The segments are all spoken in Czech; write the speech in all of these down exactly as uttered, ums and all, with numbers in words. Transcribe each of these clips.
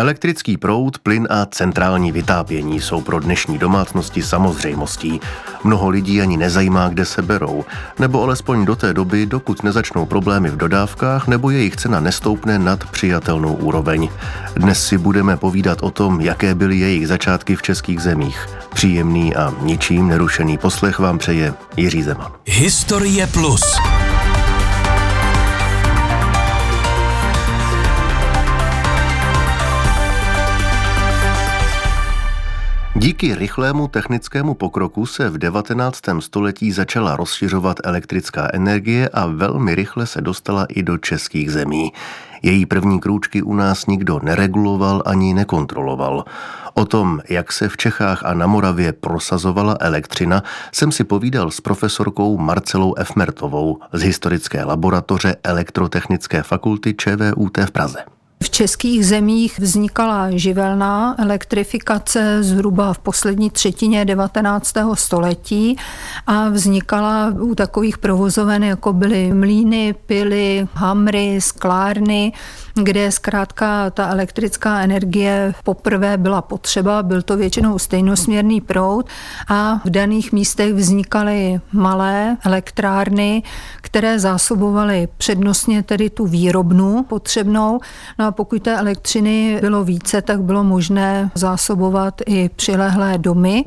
Elektrický proud, plyn a centrální vytápění jsou pro dnešní domácnosti samozřejmostí. Mnoho lidí ani nezajímá, kde se berou, nebo alespoň do té doby, dokud nezačnou problémy v dodávkách nebo jejich cena nestoupne nad přijatelnou úroveň. Dnes si budeme povídat o tom, jaké byly jejich začátky v českých zemích. Příjemný a ničím nerušený poslech vám přeje Jiří Zeman. Historie plus. Díky rychlému technickému pokroku se v devatenáctém století začala rozšiřovat elektrická energie a velmi rychle se dostala i do českých zemí. Její první krůčky u nás nikdo nereguloval ani nekontroloval. O tom, jak se v Čechách a na Moravě prosazovala elektřina, jsem si povídal s profesorkou Marcelou F. Mertovou z historické laboratoře Elektrotechnické fakulty ČVUT v Praze. V českých zemích vznikala živelná elektrifikace zhruba v poslední třetině devatenáctého století a vznikala u takových provozoven, jako byly mlýny, pily, hamry, sklárny, kde zkrátka ta elektrická energie poprvé byla potřeba, byl to většinou stejnosměrný proud a v daných místech vznikaly malé elektrárny, které zásobovaly přednostně tedy tu výrobnu potřebnou. No a pokud té elektřiny bylo více, tak bylo možné zásobovat i přilehlé domy.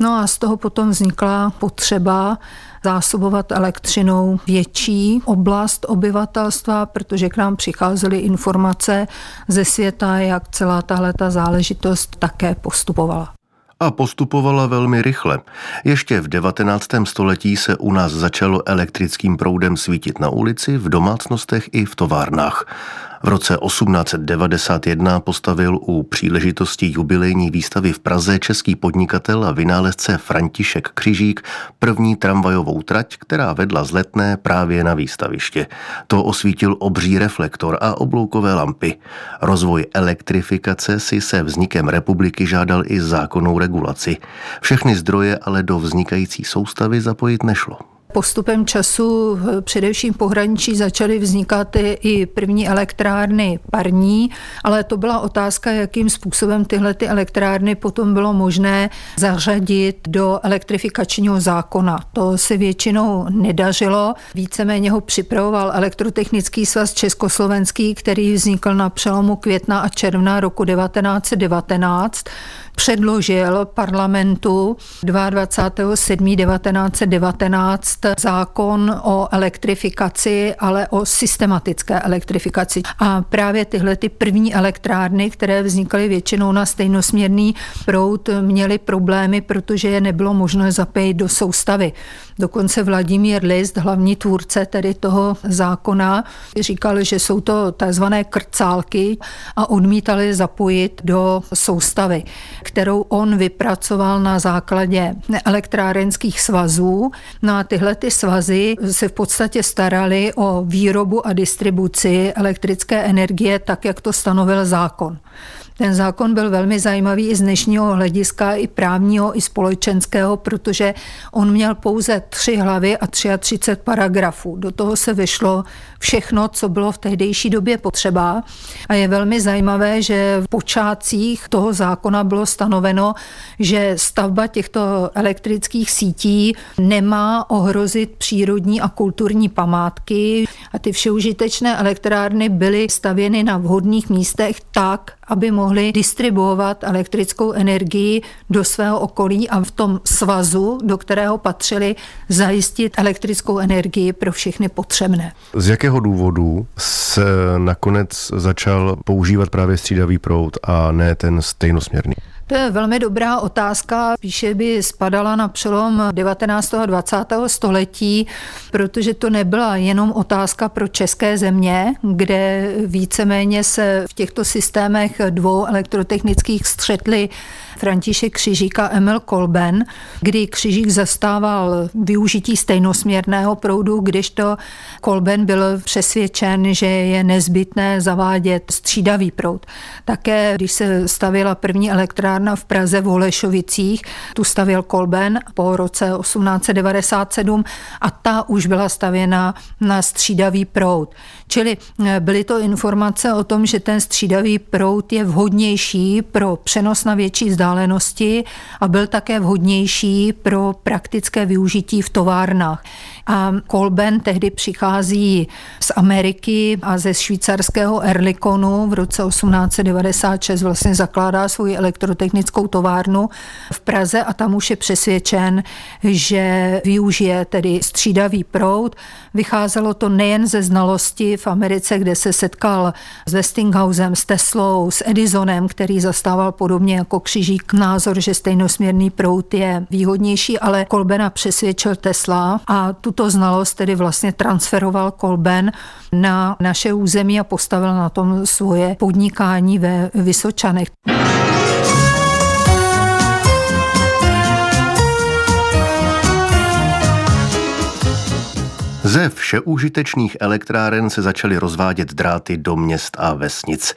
No a z toho potom vznikla potřeba zásobovat elektřinou větší oblast obyvatelstva, protože k nám přicházely informace ze světa, jak celá tahleta záležitost také postupovala. A postupovala velmi rychle. Ještě v devatenáctém století se u nás začalo elektrickým proudem svítit na ulici, v domácnostech i v továrnách. V roce osmnáct devadesát jedna postavil u příležitosti jubilejní výstavy v Praze český podnikatel a vynálezce František Křižík první tramvajovou trať, která vedla z Letné právě na výstaviště. To osvítil obří reflektor a obloukové lampy. Rozvoj elektrifikace si se vznikem republiky žádal i zákonnou regulaci. Všechny zdroje ale do vznikající soustavy zapojit nešlo. Postupem času především pohraničí začaly vznikat i první elektrárny parní, ale to byla otázka, jakým způsobem tyhle ty elektrárny potom bylo možné zařadit do elektrifikačního zákona. To se většinou nedařilo, víceméně ho připravoval Elektrotechnický svaz Československý, který vznikl na přelomu května a června roku devatenáct devatenáct. Předložil parlamentu dvacátého sedmého července devatenáct devatenáct zákon o elektrifikaci, ale o systematické elektrifikaci. A právě tyhle ty první elektrárny, které vznikaly většinou na stejnosměrný proud, měly problémy, protože je nebylo možné zapojit do soustavy. Dokonce Vladimír List, hlavní tvůrce tedy toho zákona, říkal, že jsou to takzvané krcálky a odmítali zapojit do soustavy, kterou on vypracoval na základě elektrárenských svazů. No a tyhle ty svazy se v podstatě staraly o výrobu a distribuci elektrické energie tak, jak to stanovil zákon. Ten zákon byl velmi zajímavý i z dnešního hlediska, i právního, i společenského, protože on měl pouze tři hlavy a třicet tři paragrafů. Do toho se vyšlo všechno, co bylo v tehdejší době potřeba. A je velmi zajímavé, že v počátcích toho zákona bylo stanoveno, že stavba těchto elektrických sítí nemá ohrozit přírodní a kulturní památky. A ty všeužitečné elektrárny byly stavěny na vhodných místech tak, aby mohli distribuovat elektrickou energii do svého okolí a v tom svazu, do kterého patřili, zajistit elektrickou energii pro všechny potřebné. Z jakého důvodu se nakonec začal používat právě střídavý proud a ne ten stejnosměrný? To je velmi dobrá otázka, spíše by spadala na přelom devatenáctého a dvacátého století, protože to nebyla jenom otázka pro české země, kde víceméně se v těchto systémech dvou elektrotechnických střetli František Křižík a Emil Kolben, kdy Křižík zastával využití stejnosměrného proudu, kdežto Kolben byl přesvědčen, že je nezbytné zavádět střídavý proud. Také když se stavěla první elektrárna továrna v Praze v Holešovicích, tu stavěl Kolben po roce osmnáct set devadesát sedm a ta už byla stavěna na střídavý proud. Čili byly to informace o tom, že ten střídavý proud je vhodnější pro přenos na větší vzdálenosti a byl také vhodnější pro praktické využití v továrnách. A Kolben tehdy přichází z Ameriky a ze švýcarského Erlikonu. V roce osmnáct set devadesát šest vlastně zakládá svoji elektrotechnickou továrnu v Praze a tam už je přesvědčen, že využije tedy střídavý proud. Vycházelo to nejen ze znalosti v Americe, kde se setkal s Westinghousem, s Teslou, s Edisonem, který zastával podobně jako Křižík názor, že stejnosměrný proud je výhodnější, ale Kolbena přesvědčil Tesla a tuto znalost tedy vlastně transferoval Kolben na naše území a postavil na tom svoje podnikání ve Vysočanech. Ze všeužitečných elektráren se začaly rozvádět dráty do měst a vesnic.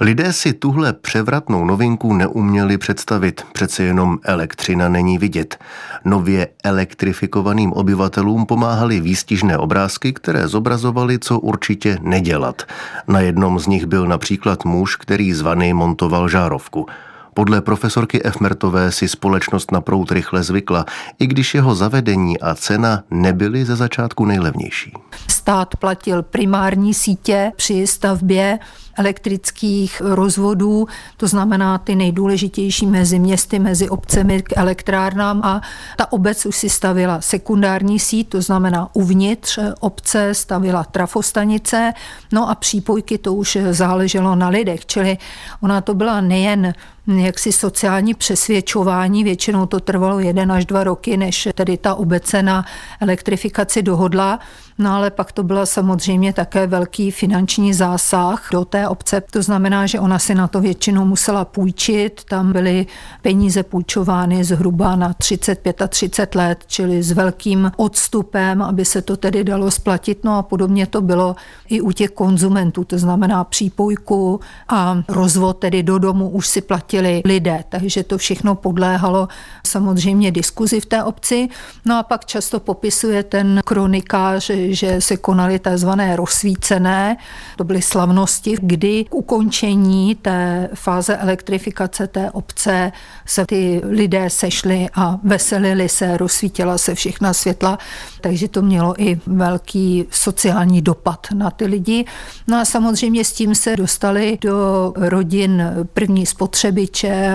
Lidé si tuhle převratnou novinku neuměli představit, přece jenom elektřina není vidět. Nově elektrifikovaným obyvatelům pomáhaly výstižné obrázky, které zobrazovaly, co určitě nedělat. Na jednom z nich byl například muž, který z vany montoval žárovku. Podle profesorky F. Mertové si společnost na proud rychle zvykla, i když jeho zavedení a cena nebyly ze začátku nejlevnější. Stát platil primární sítě při stavbě elektrických rozvodů, to znamená ty nejdůležitější mezi městy, mezi obcemi k elektrárnám, a ta obec už si stavila sekundární síť, to znamená uvnitř obce stavila trafostanice, no a přípojky to už záleželo na lidech, čili ona to byla nejen jaksi sociální přesvědčování, většinou to trvalo jeden až dva roky, než tedy ta obec na elektrifikaci dohodla, no ale pak to byla samozřejmě také velký finanční zásah do té obce, to znamená, že ona si na to většinou musela půjčit, tam byly peníze půjčovány zhruba na třicet pět a třicet let, čili s velkým odstupem, aby se to tedy dalo splatit, no a podobně to bylo i u těch konzumentů, to znamená přípojku a rozvod tedy do domu už si platil lidé, takže to všechno podléhalo samozřejmě diskuzi v té obci. No a pak často popisuje ten kronikář, že se konaly takzvané rozsvícené, to byly slavnosti, kdy k ukončení té fáze elektrifikace té obce se ty lidé sešli a veselili se, rozsvítila se všechna světla, takže to mělo i velký sociální dopad na ty lidi. No a samozřejmě s tím se dostali do rodin první spotřeby,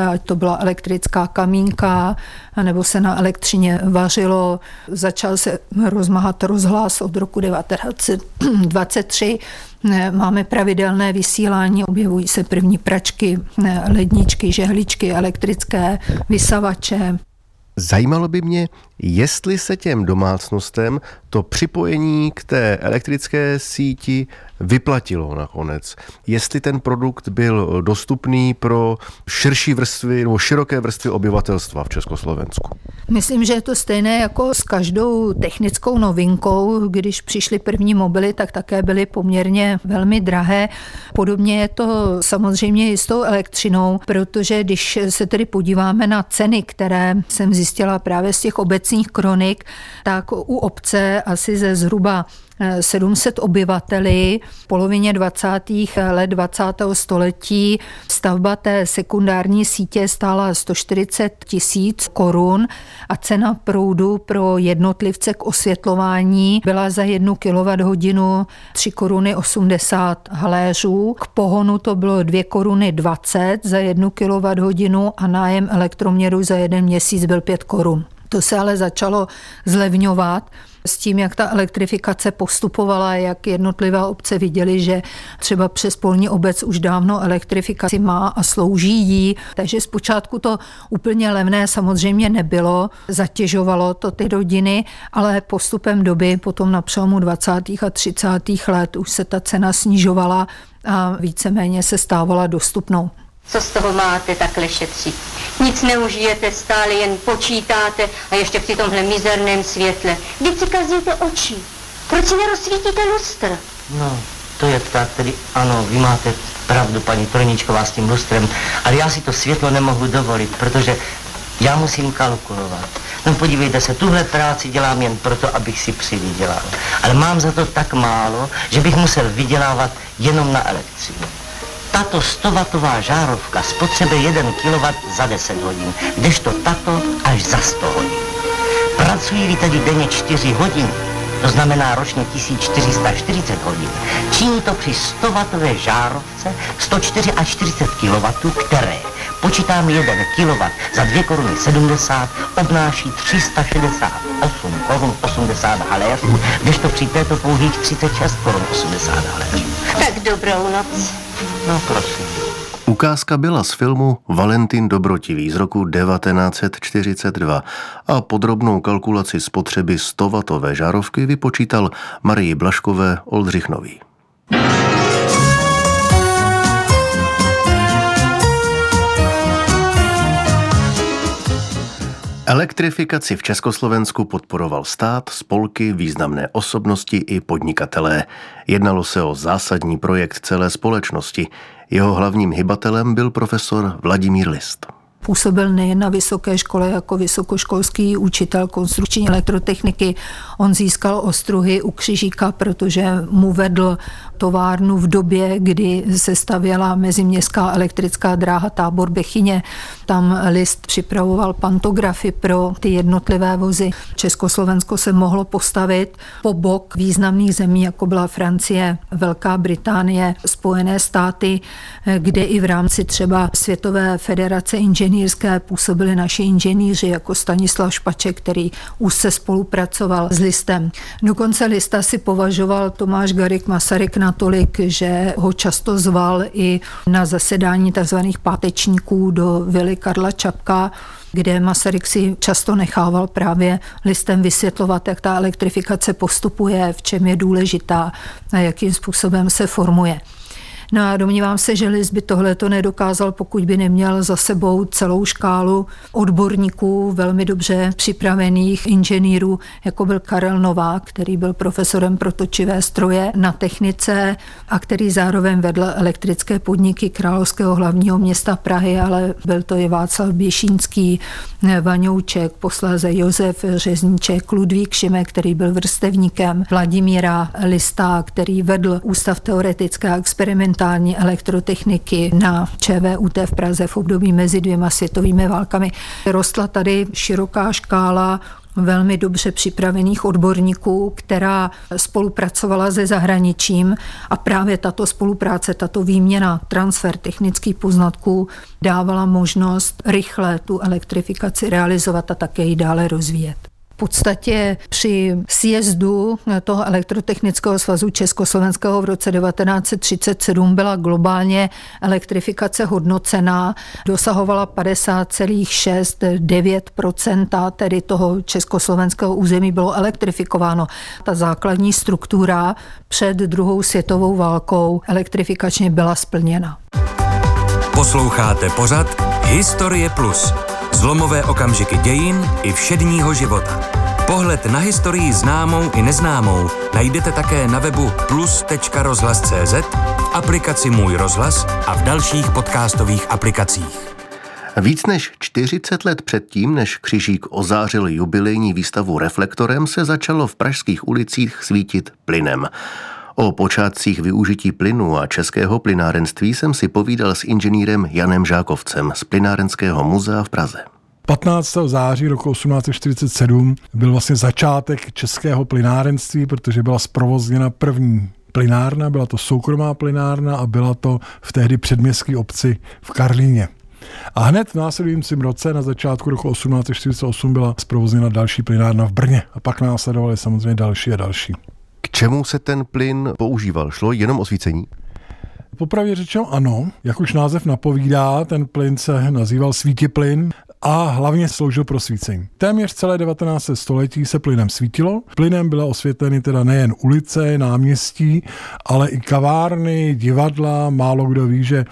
ať to byla elektrická kamínka, nebo se na elektřině vařilo. Začal se rozmáhat rozhlas od roku devatenáct set dvacet tři. Máme pravidelné vysílání, objevují se první pračky, ledničky, žehličky, elektrické vysavače. Zajímalo by mě, jestli se těm domácnostem to připojení k té elektrické síti vyplatilo nakonec. Jestli ten produkt byl dostupný pro širší vrstvy nebo široké vrstvy obyvatelstva v Československu. Myslím, že je to stejné jako s každou technickou novinkou. Když přišly první mobily, tak také byly poměrně velmi drahé. Podobně je to samozřejmě i s tou elektřinou, protože když se tedy podíváme na ceny, které jsem zjistila právě z těch obecních kronik, tak u obce asi ze zhruba sedm set obyvateli v polovině dvacátých let dvacátého století stavba té sekundární sítě stála sto čtyřicet tisíc korun a cena proudu pro jednotlivce k osvětlování byla za jednu kilowatthodinu tři koruny osmdesát haléřů. K pohonu to bylo dvě koruny dvacet za jednu kilowatthodinu a nájem elektroměru za jeden měsíc byl pět korun. To se ale začalo zlevňovat s tím, jak ta elektrifikace postupovala, jak jednotlivá obce viděly, že třeba přespolní obec už dávno elektrifikaci má a slouží jí. Takže zpočátku to úplně levné samozřejmě nebylo, zatěžovalo to ty rodiny, ale postupem doby, potom na přelomu dvacátých a třicátých let už se ta cena snižovala a víceméně se stávala dostupnou. Co z toho máte takhle šetřit? Nic neužijete, stále jen počítáte a ještě v tomhle mizerném světle. Vždyť si kazíte oči. Proč si nerozsvítíte lustr? No, to je tak, tedy ano, vy máte pravdu, paní Troničková, s tím lustrem, ale já si to světlo nemohu dovolit, protože já musím kalkulovat. No podívejte se, tuhle práci dělám jen proto, abych si přivydělal. Ale mám za to tak málo, že bych musel vydělávat jenom na elektřinu. Tato stovatová žárovka spotřebuje jeden kilowatt za deset hodin, kdežto tato až za sto hodin. Pracují-li tedy denně čtyři hodiny, to znamená ročně tisíc čtyři sta čtyřicet hodin, činí to při stovatové žárovce sto čtyřicet čtyři kilowattů, které, počítám jeden kilowatt za dvě koruny sedmdesát, obnáší tři sta šedesát osm korun osmdesát haléřů, kdežto při této pouhých třicet šest korun osmdesát haléřů. Tak dobrou noc. No, prosím. Ukázka byla z filmu Valentin Dobrotivý z roku devatenáct set čtyřicet dva a podrobnou kalkulaci spotřeby stovatové žárovky vypočítal Marii Blaškové Oldřichnový. Elektrifikaci v Československu podporoval stát, spolky, významné osobnosti i podnikatelé. Jednalo se o zásadní projekt celé společnosti. Jeho hlavním hybatelem byl profesor Vladimír List. Působil nejen na vysoké škole jako vysokoškolský učitel konstrukční elektrotechniky. On získal ostruhy u Křižíka, protože mu vedl továrnu v době, kdy se stavěla meziměstská elektrická dráha Tábor-Bechyně. Tam List připravoval pantografy pro ty jednotlivé vozy. Československo se mohlo postavit po bok významných zemí, jako byla Francie, Velká Británie, Spojené státy, kde i v rámci třeba Světové federace inženýrů působili naši inženýři jako Stanislav Špaček, který úzce spolupracoval s Listem. Dokonce Lista si považoval Tomáš Garrigue Masaryk natolik, že ho často zval i na zasedání tzv. Pátečníků do vily Karla Čapka, kde Masaryk si často nechával právě Listem vysvětlovat, jak ta elektrifikace postupuje, v čem je důležitá a jakým způsobem se formuje. No a domnívám se, že List by tohle to nedokázal, pokud by neměl za sebou celou škálu odborníků, velmi dobře připravených inženýrů, jako byl Karel Novák, který byl profesorem pro točivé stroje na technice a který zároveň vedl elektrické podniky Královského hlavního města Prahy, ale byl to i Václav Běšínský, Vaňouček, posléze Josef Řezníček, Ludvík Šimek, který byl vrstevníkem Vladimíra Lista, který vedl Ústav teoretické a experimentální elektrotechniky na ČVUT v Praze v období mezi dvěma světovými válkami. Rostla tady široká škála velmi dobře připravených odborníků, která spolupracovala se zahraničím, a právě tato spolupráce, tato výměna, transfer technických poznatků dávala možnost rychle tu elektrifikaci realizovat a také ji dále rozvíjet. V podstatě při sjezdu toho Elektrotechnického svazu Československého v roce devatenáct set třicet sedm byla globálně elektrifikace hodnocená, dosahovala padesát celá šedesát devět procent tedy toho československého území bylo elektrifikováno. Ta základní struktura před druhou světovou válkou elektrifikačně byla splněna. Posloucháte pořad Historie plus. Zlomové okamžiky dějin i všedního života. Pohled na historii známou i neznámou najdete také na webu plus tečka rozhlas tečka cz, v aplikaci Můj rozhlas a v dalších podcastových aplikacích. Víc než čtyřicet let předtím, než Křižík ozářil jubilejní výstavu reflektorem, se začalo v pražských ulicích svítit plynem. O počátcích využití plynu a českého plynárenství jsem si povídal s inženýrem Janem Žákovcem z Plynárenského muzea v Praze. patnáctého září roku osmnáct set čtyřicet sedm byl vlastně začátek českého plynárenství, protože byla zprovozněna první plynárna, byla to soukromá plynárna a byla to v tehdy předměstské obci v Karlíně. A hned v následujícím roce, na začátku roku osmnáct set čtyřicet osm, byla zprovozněna další plynárna v Brně a pak následovaly samozřejmě další a další. K čemu se ten plyn používal? Šlo jenom o svícení? Popravdě řečeno ano. Jak už název napovídá, ten plyn se nazýval svítiplyn a hlavně sloužil pro svícení. Téměř celé devatenácté století se plynem svítilo. Plynem byla osvětleny teda nejen ulice, náměstí, ale i kavárny, divadla. Málo kdo ví, že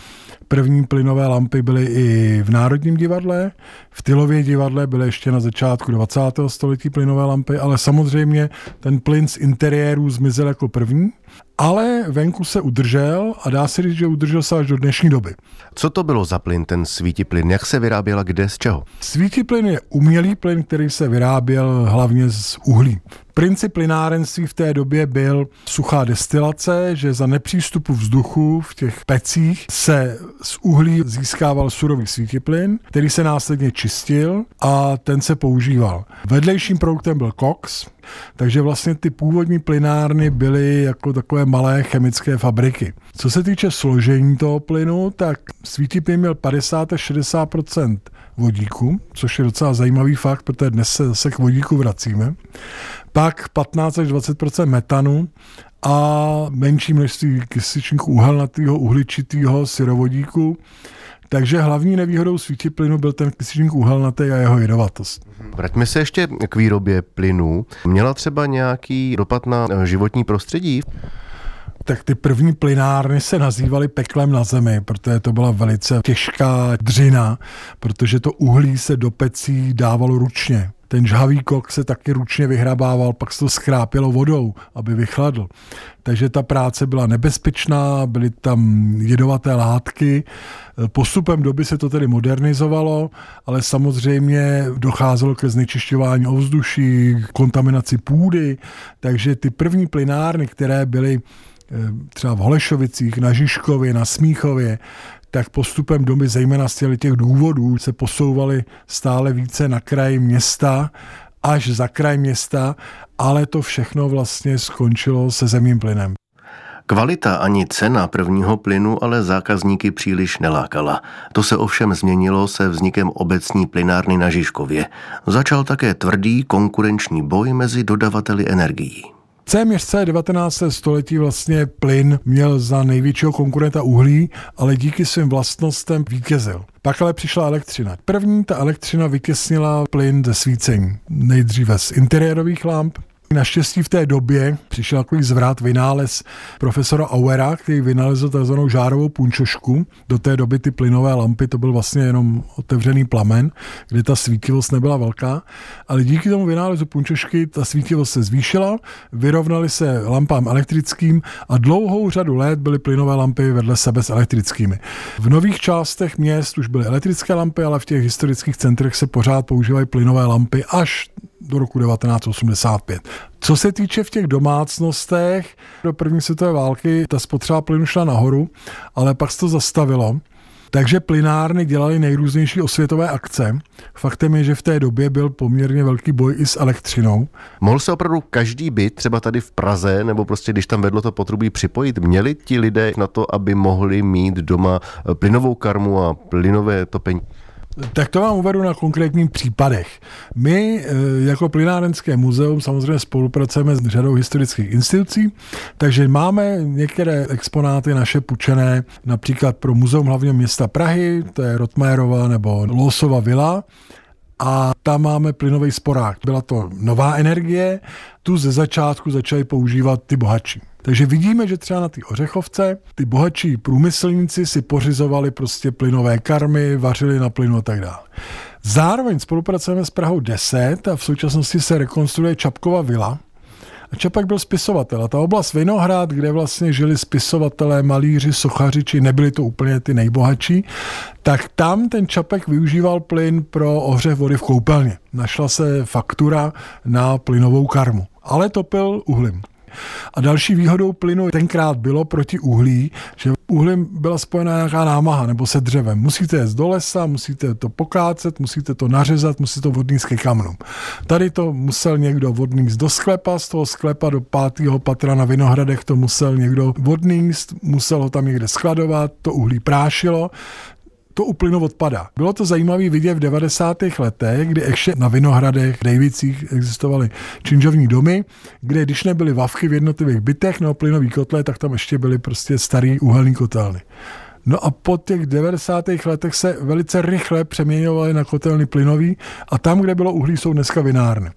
první plynové lampy byly i v Národním divadle, v Tylově divadle byly ještě na začátku dvacátého století plynové lampy, ale samozřejmě ten plyn z interiérů zmizel jako první ale venku se udržel a dá se říct, že udržel se až do dnešní doby. Co to bylo za plyn, ten svítiplyn? Jak se vyráběl a kde, z čeho? Svítiplyn je umělý plyn, který se vyráběl hlavně z uhlí. Princip plynárenství v té době byl suchá destilace, že za nepřístupu vzduchu v těch pecích se z uhlí získával surový svítiplyn, který se následně čistil a ten se používal. Vedlejším produktem byl koks, takže vlastně ty původní plynárny byly jako takové malé chemické fabriky. Co se týče složení toho plynu, tak svítiplyn měl padesát až šedesát procent vodíku, což je docela zajímavý fakt, protože dnes se zase k vodíku vracíme. Pak patnáct až dvacet procent metanu a menší množství kysličníku uhelnatého, uhličitého, syrovodíku. Takže hlavní nevýhodou svítiplinu byl ten kysličník uhelnatý a jeho jedovatost. Vraťme se ještě k výrobě plynu. Měla třeba nějaký dopad na životní prostředí? Tak ty první plynárny se nazývaly peklem na zemi, protože to byla velice těžká dřina, protože to uhlí se do pecí dávalo ručně. Ten žhavý kok se taky ručně vyhrabával, pak se to schrápělo vodou, aby vychladl. Takže ta práce byla nebezpečná, byly tam jedovaté látky. Postupem doby se to tedy modernizovalo, ale samozřejmě docházelo ke znečišťování ovzduší, kontaminaci půdy, takže ty první plynárny, které byly třeba v Holešovicích, na Žižkově, na Smíchově, tak postupem doby, zejména z těch důvodů, se posouvaly stále více na kraj města, až za kraj města, ale to všechno vlastně skončilo se zemním plynem. Kvalita ani cena prvního plynu ale zákazníky příliš nelákala. To se ovšem změnilo se vznikem obecní plynárny na Žižkově. Začal také tvrdý konkurenční boj mezi dodavateli energií. Téměř celé devatenáctého století vlastně plyn měl za největšího konkurenta uhlí, ale díky svým vlastnostem vítězil. Pak ale přišla elektřina. První ta elektřina vytěsnila plyn ze svícení, nejdříve z interiérových lamp. Naštěstí v té době přišel takový zvrat, vynález profesora Auera, který vynalezl tzv. Žárovou punčošku. Do té doby ty plynové lampy, to byl vlastně jenom otevřený plamen, kde ta svítivost nebyla velká, ale díky tomu vynálezu punčošky ta svítivost se zvýšila, vyrovnaly se lampám elektrickým a dlouhou řadu let byly plynové lampy vedle sebe s elektrickými. V nových částech měst už byly elektrické lampy, ale v těch historických centrech se pořád používají plynové lampy až do roku devatenáct osmdesát pět. Co se týče v těch domácnostech, do první světové války ta spotřeba plynu šla nahoru, ale pak se to zastavilo. Takže plynárny dělaly nejrůznější osvětové akce. Faktem je, že v té době byl poměrně velký boj i s elektřinou. Mohl se opravdu každý byt, třeba tady v Praze, nebo prostě když tam vedlo to potrubí, připojit? Měli ti lidé na to, aby mohli mít doma plynovou karmu a plynové topení? Tak to vám uvedu na konkrétních případech. My jako Plynárenské muzeum samozřejmě spolupracujeme s řadou historických institucí, takže máme některé exponáty naše půjčené, například pro Muzeum hlavního města Prahy, to je Rottmayerova nebo Loosova vila, a tam máme plynový sporák. Byla to nová energie, tu ze začátku začali používat ty bohatší. Takže vidíme, že třeba na ty Ořechovce ty bohatší průmyslníci si pořizovali prostě plynové karmy, vařili na plynu a tak dále. Zároveň spolupracujeme s Prahou deset a v současnosti se rekonstruuje Čapkova vila. A Čapek byl spisovatel. A ta oblast Vinohrad, kde vlastně žili spisovatelé, malíři, sochaři, či nebyli to úplně ty nejbohatší, tak tam ten Čapek využíval plyn pro ohřev vody v koupelně. Našla se faktura na plynovou karmu, ale topil uhlím. A další výhodou plynu tenkrát bylo proti uhlí, že uhlím byla spojená nějaká námaha nebo se dřevem. Musíte jet do lesa, musíte to pokácet, musíte to nařezat, musíte to vodníst ke kamnům. Tady to musel někdo vodníst do sklepa, z toho sklepa do pátého patra na Vinohradech to musel někdo vodníst, musel ho tam někde skladovat, to uhlí prášilo. To u plynu odpadá. Bylo to zajímavé vidět v devadesátých letech, kdy ještě na Vinohradech, Dejvicích existovaly činžovní domy, kde když nebyly vavky v jednotlivých bytech nebo plynový kotle, tak tam ještě byly prostě starý uhelný kotelny. No a po těch devadesátých letech se velice rychle přeměňovaly na kotelny plynový a tam, kde bylo uhlí, jsou dneska vinárny.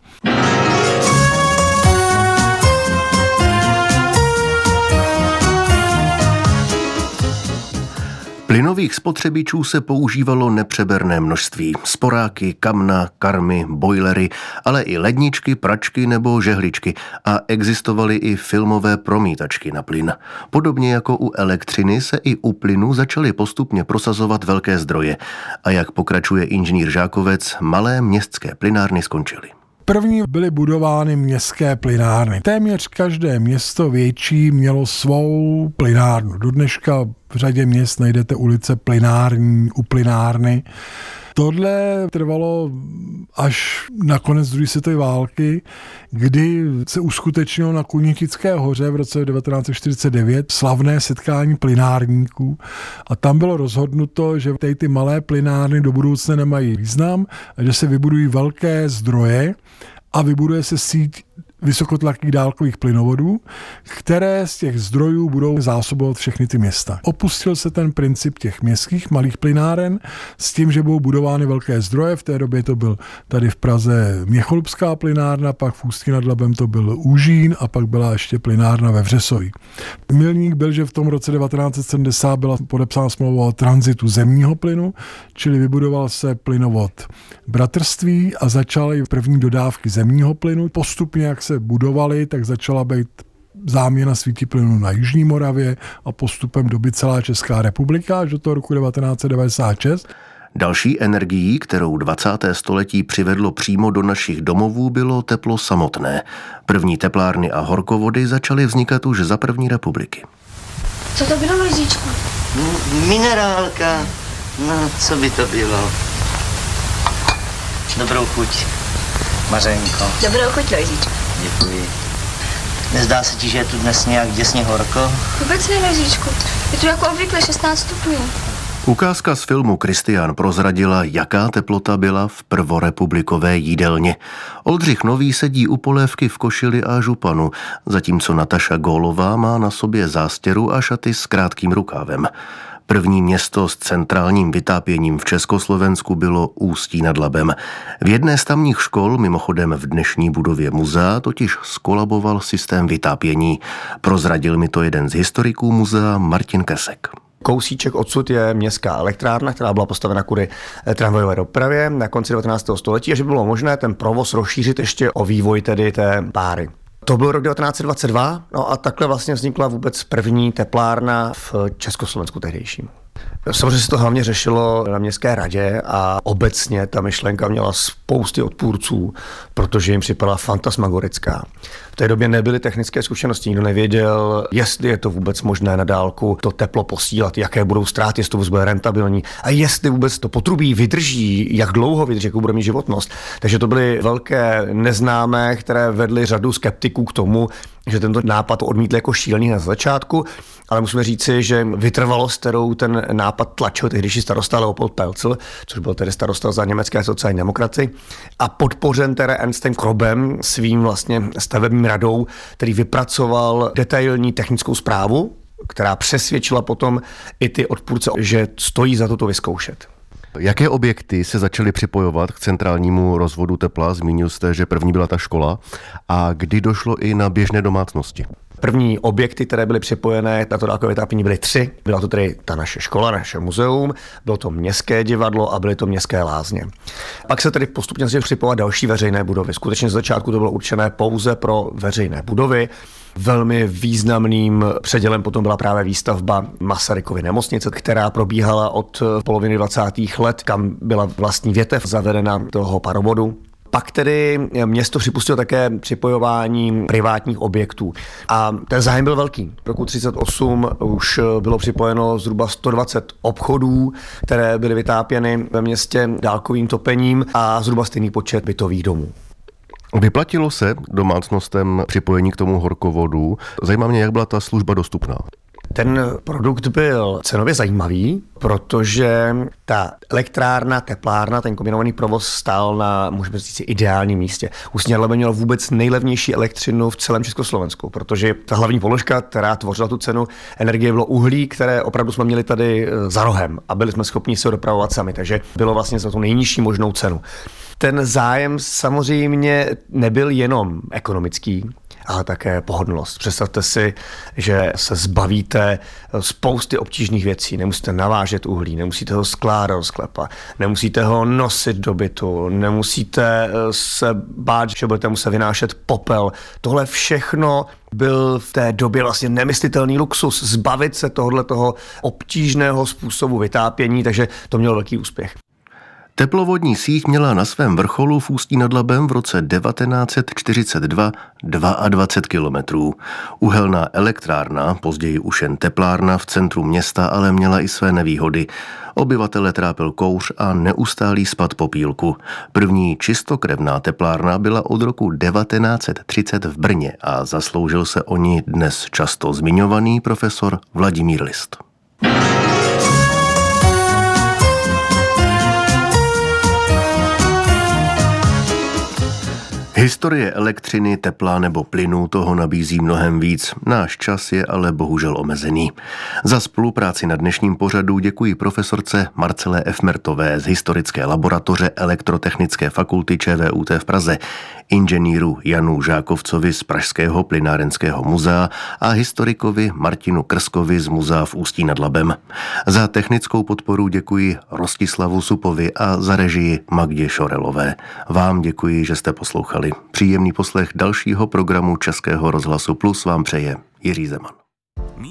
nových spotřebičů se používalo nepřeberné množství. Sporáky, kamna, karmy, bojlery, ale i ledničky, pračky nebo žehličky a existovaly i filmové promítačky na plyn. Podobně jako u elektřiny se i u plynu začaly postupně prosazovat velké zdroje. A jak pokračuje inženýr Žákovec, malé městské plynárny skončily. První byly budovány městské plynárny. Téměř každé město větší mělo svou plynárnu. Do dneška v řadě měst najdete ulice plynární, u plynárny. Tohle trvalo až na konec druhé světové války, kdy se uskutečnilo na Kunitické hoře v roce devatenáct set čtyřicet devět slavné setkání plynárníků a tam bylo rozhodnuto, že tady ty malé plynárny do budoucna nemají význam a že se vybudují velké zdroje a vybuduje se síť vysokotlakých dálkových plynovodů, které z těch zdrojů budou zásobovat všechny ty města. Opustil se ten princip těch městských malých plynáren s tím, že budou budovány velké zdroje. V té době to byl tady v Praze Měcholupská plynárna, pak v Ústí nad Labem to byl Úžín a pak byla ještě plynárna ve Vřesoví. Milník byl, že v tom roce devatenáct set sedmdesát byla podepsána smlouva o tranzitu zemního plynu, čili vybudoval se plynovod Bratrství a začaly první dodávky zemního plynu. Postupně, jak se budovali, tak začala být záměna svítiplynu na Jižní Moravě a postupem doby celá Česká republika až do toho roku devatenáct set devadesát šest. Další energií, kterou dvacáté století přivedlo přímo do našich domovů, bylo teplo samotné. První teplárny a horkovody začaly vznikat už za první republiky. Co to bylo, Luizičku? Minerálka. No, co by to bylo? Dobrou chuť, Mařenko. Dobrou chuť, Luizičku. Děkuji. Nezdá se ti, že je tu dnes nějak děsně horko? Vůbec ne, Jiříčku. Je tu jako obvykle šestnáct stupňů. Ukázka z filmu Kristián prozradila, jaká teplota byla v prvorepublikové jídelně. Oldřich Nový sedí u polévky v košili a županu, zatímco Nataša Gólová má na sobě zástěru a šaty s krátkým rukávem. První město s centrálním vytápěním v Československu bylo Ústí nad Labem. V jedné z tamních škol, mimochodem v dnešní budově muzea, totiž skolaboval systém vytápění. Prozradil mi to jeden z historiků muzea Martin Kresek. Kousíček odsud je městská elektrárna, která byla postavena kvůli tramvajové dopravě na konci devatenáctého století, a že bylo možné ten provoz rozšířit ještě o vývoj tedy té páry. To byl rok devatenáct set dvacet dva, no a takhle vlastně vznikla vůbec první teplárna v Československu tehdejším. Samozřejmě se to hlavně řešilo na městské radě a obecně ta myšlenka měla spousty odpůrců, protože jim připadala fantasmagorická. V té době nebyly technické zkušenosti, nikdo nevěděl, jestli je to vůbec možné na dálku to teplo posílat, jaké budou ztráty, jestli to vůbec bude rentabilní a jestli vůbec to potrubí vydrží, jak dlouho vydrží, jakou bude mít životnost. Takže to byly velké neznámé, které vedly řadu skeptiků k tomu, že tento nápad odmítl jako šílený na začátku, ale musíme říci, že vytrvalost, kterou ten nápad tlačil tehdejší starosta Leopold Pelzl, což byl tedy starosta za německé sociální demokracii, a podpořen tedy Ernstem Krobem, svým vlastně stavebním radou, který vypracoval detailní technickou zprávu, která přesvědčila potom i ty odpůrce, že stojí za to to vyzkoušet. Jaké objekty se začaly připojovat k centrálnímu rozvodu tepla? Zmínil jste, že první byla ta škola. A kdy došlo i na běžné domácnosti? První objekty, které byly připojené na to dálkové vytápění, byly tři. Byla to tedy ta naše škola, naše muzeum, bylo to městské divadlo a byly to městské lázně. Pak se tedy postupně začaly připojovat další veřejné budovy. Skutečně z začátku to bylo určené pouze pro veřejné budovy. Velmi významným předělem potom byla právě výstavba Masarykovy nemocnice, která probíhala od poloviny dvacátých let, kam byla vlastní větev zavedena toho parovodu. Pak tedy město připustilo také připojování privátních objektů. A ten zájem byl velký. V roku třicet osm už bylo připojeno zhruba sto dvacet obchodů, které byly vytápěny ve městě dálkovým topením a zhruba stejný počet bytových domů. Vyplatilo se domácnostem připojení k tomu horkovodu? Zajímá mě, jak byla ta služba dostupná. Ten produkt byl cenově zajímavý, protože ta elektrárna, teplárna, ten kombinovaný provoz stál na, můžeme říct, ideálním místě. Ústí nad Labem mělo vůbec nejlevnější elektřinu v celém Československu, protože ta hlavní položka, která tvořila tu cenu energie, bylo uhlí, které opravdu jsme měli tady za rohem a byli jsme schopni se dopravovat sami, takže bylo vlastně za tu nejnižší možnou cenu. Ten zájem samozřejmě nebyl jenom ekonomický, ale také pohodlnost. Představte si, že se zbavíte spousty obtížných věcí. Nemusíte navážet uhlí, nemusíte ho skládat do sklepa, nemusíte ho nosit do bytu, nemusíte se bát, že budete muset vynášet popel. Tohle všechno byl v té době vlastně nemyslitelný luxus, zbavit se tohoto obtížného způsobu vytápění, takže to mělo velký úspěch. Teplovodní síť měla na svém vrcholu v Ústí nad Labem v roce devatenáct set čtyřicet dva dvacet dva kilometrů. Uhelná elektrárna, později už jen teplárna v centru města, ale měla i své nevýhody. Obyvatele trápil kouř a neustálý spad popílku. První čistokrevná teplárna byla od roku devatenáct set třicet v Brně a zasloužil se o ní dnes často zmiňovaný profesor Vladimír List. Historie elektřiny, tepla nebo plynu toho nabízí mnohem víc. Náš čas je ale bohužel omezený. Za spolupráci na dnešním pořadu děkuji profesorce Marcele F. Mertové z historické laboratoře Elektrotechnické fakulty ČVUT v Praze, inženýru Janu Žákovcovi z pražského Plynárenského muzea a historikovi Martinu Krskovi z muzea v Ústí nad Labem. Za technickou podporu děkuji Rostislavu Supovi a za režii Magdě Šorelové. Vám děkuji, že jste poslouchali. Příjemný poslech dalšího programu Českého rozhlasu Plus vám přeje Jiří Zeman.